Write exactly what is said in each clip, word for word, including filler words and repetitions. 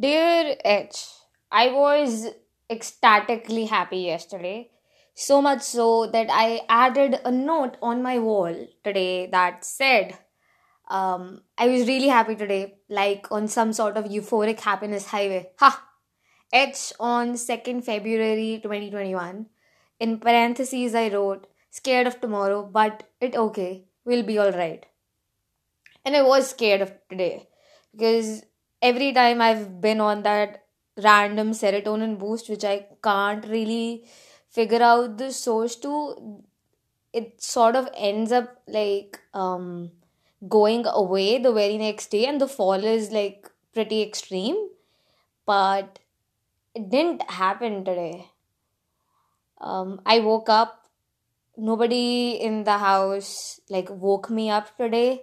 Dear H, I was ecstatically happy yesterday. So much so that I added a note on my wall today that said, um, I was really happy today, like on some sort of euphoric happiness highway. Ha! H on second of February twenty twenty-one. In parentheses, I wrote, scared of tomorrow, but it okay. We'll be alright. And I was scared of today because every time I've been on that random serotonin boost, which I can't really figure out the source to, it sort of ends up like um going away the very next day, and the fall is like pretty extreme. But it didn't happen today. Um, I woke up. Nobody in the house like woke me up today.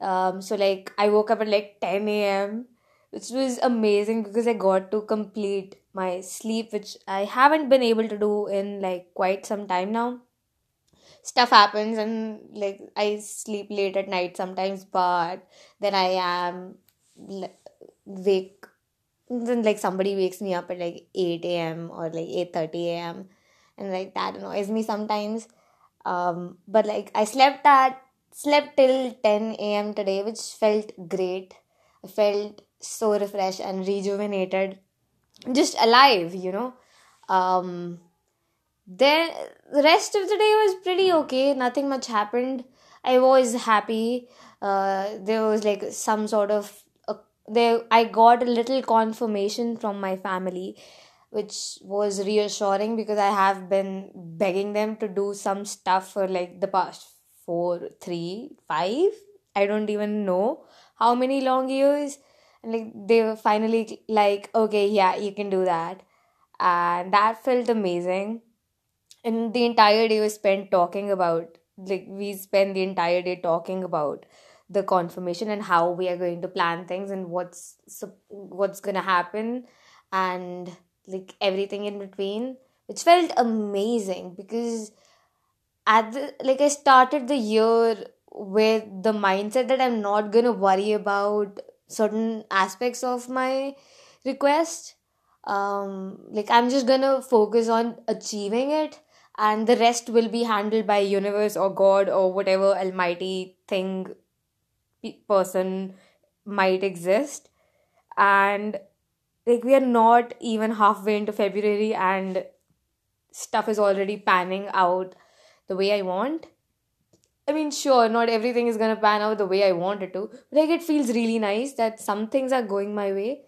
Um, so like I woke up at like ten a.m. which was amazing because I got to complete my sleep, which I haven't been able to do in like quite some time now. Stuff happens and like I sleep late at night sometimes, but then I am wake. Then like somebody wakes me up at like eight a.m. or like eight thirty a.m. and like that annoys me sometimes. Um, but like I slept at slept till ten a.m. today, which felt great. I felt so refreshed and rejuvenated, just alive, you know. Um, then the rest of the day was pretty okay. Nothing much happened. I was happy. Uh, there was like some sort of a, there. I got a little confirmation from my family, which was reassuring because I have been begging them to do some stuff for like the past four, three, five. I don't even know how many long years. And like they were finally like, okay, yeah, you can do that. And that felt amazing. And the entire day was spent talking about, like we spent the entire day talking about the confirmation and how we are going to plan things and what's what's gonna happen and like everything in between, which felt amazing because at the, like I started the year with the mindset that I'm not gonna worry about certain aspects of my request. Um, like I'm just gonna focus on achieving it, and the rest will be handled by universe or God or whatever almighty thing person might exist. And like we are not even halfway into February and stuff is already panning out the way I want. I mean, sure, not everything is gonna pan out the way I want it to, but like it feels really nice that some things are going my way,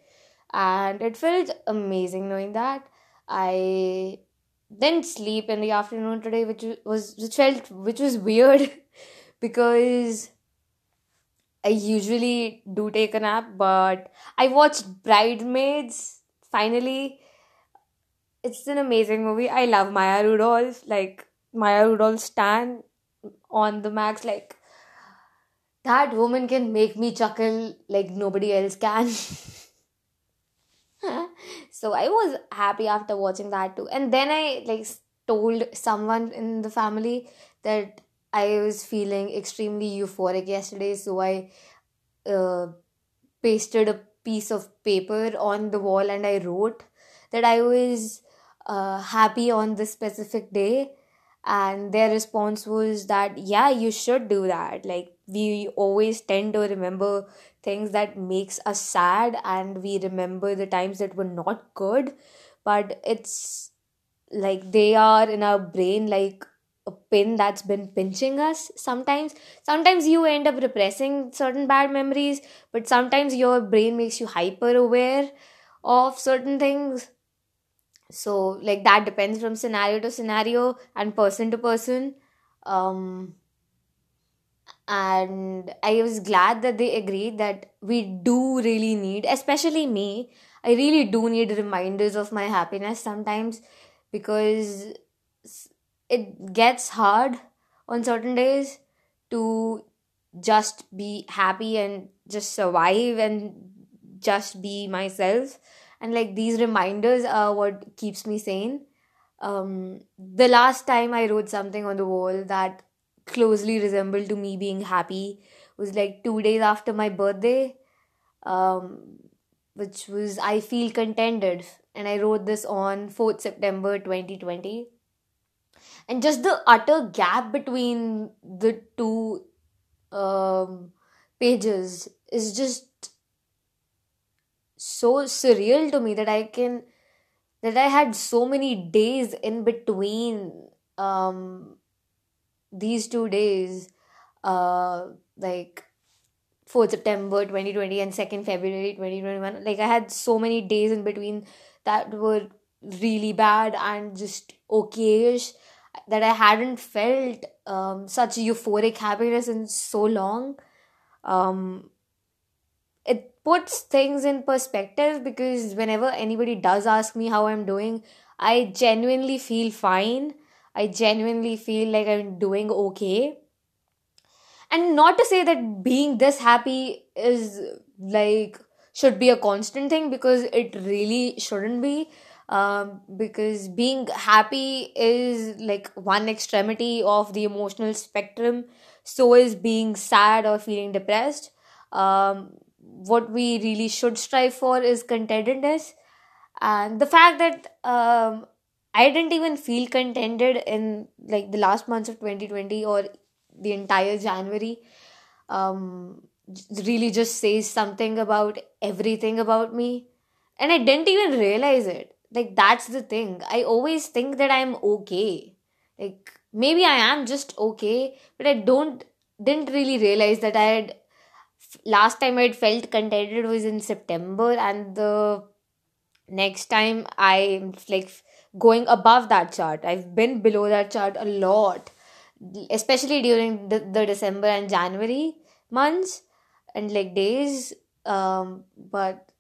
and it felt amazing knowing that. I didn't sleep in the afternoon today, which was which felt which was weird because I usually do take a nap, but I watched Bridesmaids finally. It's an amazing movie. I love Maya Rudolph, like Maya Rudolph stan on the max. Like that woman can make me chuckle like nobody else can. So I was happy after watching that too. And then I like told someone in the family that I was feeling extremely euphoric yesterday, so I uh, pasted a piece of paper on the wall and I wrote that I was uh, happy on this specific day. And their response was that, yeah, you should do that. Like, we always tend to remember things that makes us sad, and we remember the times that were not good. But it's like they are in our brain like a pin that's been pinching us sometimes. Sometimes you end up repressing certain bad memories, but sometimes your brain makes you hyper aware of certain things. So, like, that depends from scenario to scenario and person to person. Um, and I was glad that they agreed that we do really need, especially me, I really do need reminders of my happiness sometimes because it gets hard on certain days to just be happy and just survive and just be myself. And like these reminders are what keeps me sane. Um, the last time I wrote something on the wall that closely resembled to me being happy was like two days after my birthday. Um, which was I Feel Contented, and I wrote this on fourth September twenty twenty. And just the utter gap between the two um, pages is just so surreal to me that I can, that I had so many days in between um, these two days, uh, like fourth September twenty twenty and second February twenty twenty-one. Like I had so many days in between that were really bad and just okay-ish, that I hadn't felt um, such euphoric happiness in so long. Um, it puts things in perspective, because whenever anybody does ask me how I'm doing, I genuinely feel fine. I genuinely feel like I'm doing okay. And not to say that being this happy is like should be a constant thing, because it really shouldn't be. Um, because being happy is like one extremity of the emotional spectrum. So is being sad or feeling depressed. Um, what we really should strive for is contentedness. And the fact that um, I didn't even feel contented in like the last months of twenty twenty or the entire January um, really just says something about everything about me. And I didn't even realize it. Like, that's the thing. I always think that I'm okay. Like, maybe I am just okay, but I don't, didn't really realize that I had, last time I had felt contented was in September, and the next time I'm, like, going above that chart. I've been below that chart a lot, especially during the, the December and January months and, like, days. Um, but,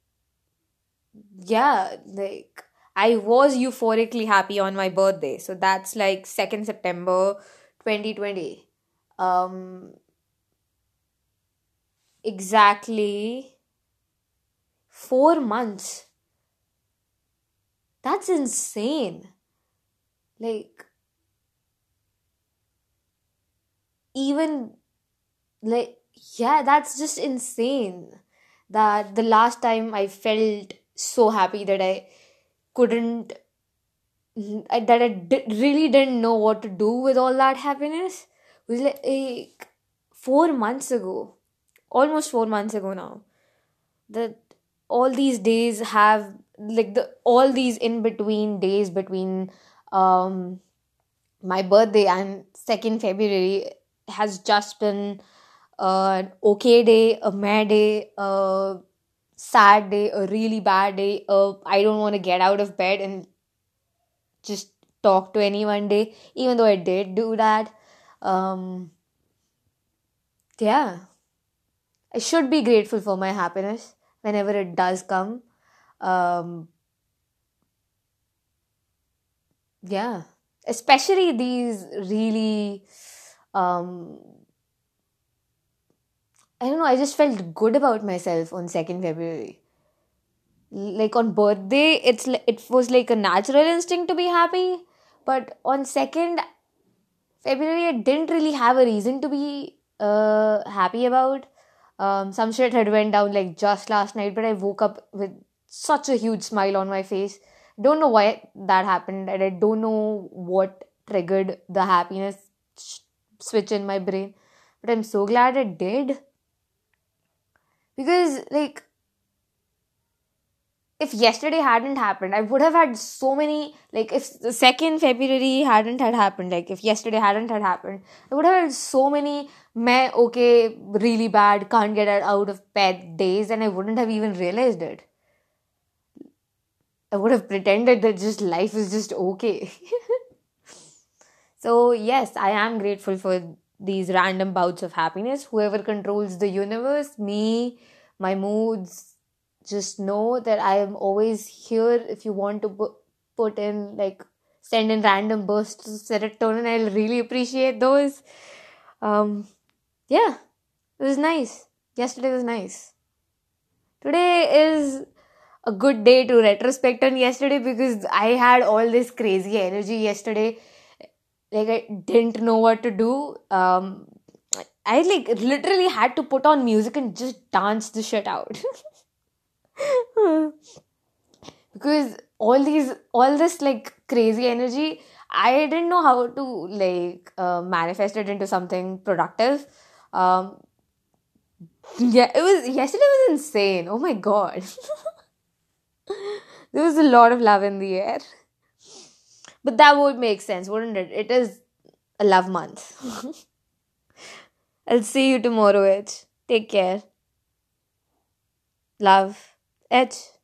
yeah, like, I was euphorically happy on my birthday. So that's like second September twenty twenty. Um, exactly four months. That's insane. Like, even like, yeah, that's just insane that the last time I felt so happy that I couldn't, I, that I di- really didn't know what to do with all that happiness, it was like, like four months ago, almost four months ago now, that all these days have, like the all these in-between days between um my birthday and second February has just been uh, an okay day, a mad day, uh sad day, a really bad day, uh, I don't want to get out of bed and just talk to anyone day, even though I did do that. Um, yeah. I should be grateful for my happiness whenever it does come. Um, yeah. Especially these really... Um, I don't know, I just felt good about myself on second February. Like on birthday, it's it was like a natural instinct to be happy. But on second February, I didn't really have a reason to be uh, happy about. Um, some shit had went down like just last night, but I woke up with such a huge smile on my face. Don't know why that happened, and I don't know what triggered the happiness switch in my brain. But I'm so glad it did. Because, like, if yesterday hadn't happened, I would have had so many, like, if the second February hadn't had happened, like, if yesterday hadn't had happened, I would have had so many, meh, okay, really bad, can't get out of bed days, and I wouldn't have even realized it. I would have pretended that just life is just okay. So, yes, I am grateful for these random bouts of happiness. Whoever controls the universe, me, my moods, just know that I am always here. If you want to bu- put in, like, send in random bursts of serotonin, I'll really appreciate those. Um, yeah, it was nice. Yesterday was nice. Today is a good day to retrospect on yesterday, because I had all this crazy energy yesterday. Like, I didn't know what to do. Um, I, like, literally had to put on music and just dance the shit out. Because all these, all this like crazy energy, I didn't know how to like uh, manifest it into something productive. Um, yeah, it was yesterday was insane. Oh my god, there was a lot of love in the air. But that would make sense, wouldn't it? It is a love month. I'll see you tomorrow, H. Take care. Love, H.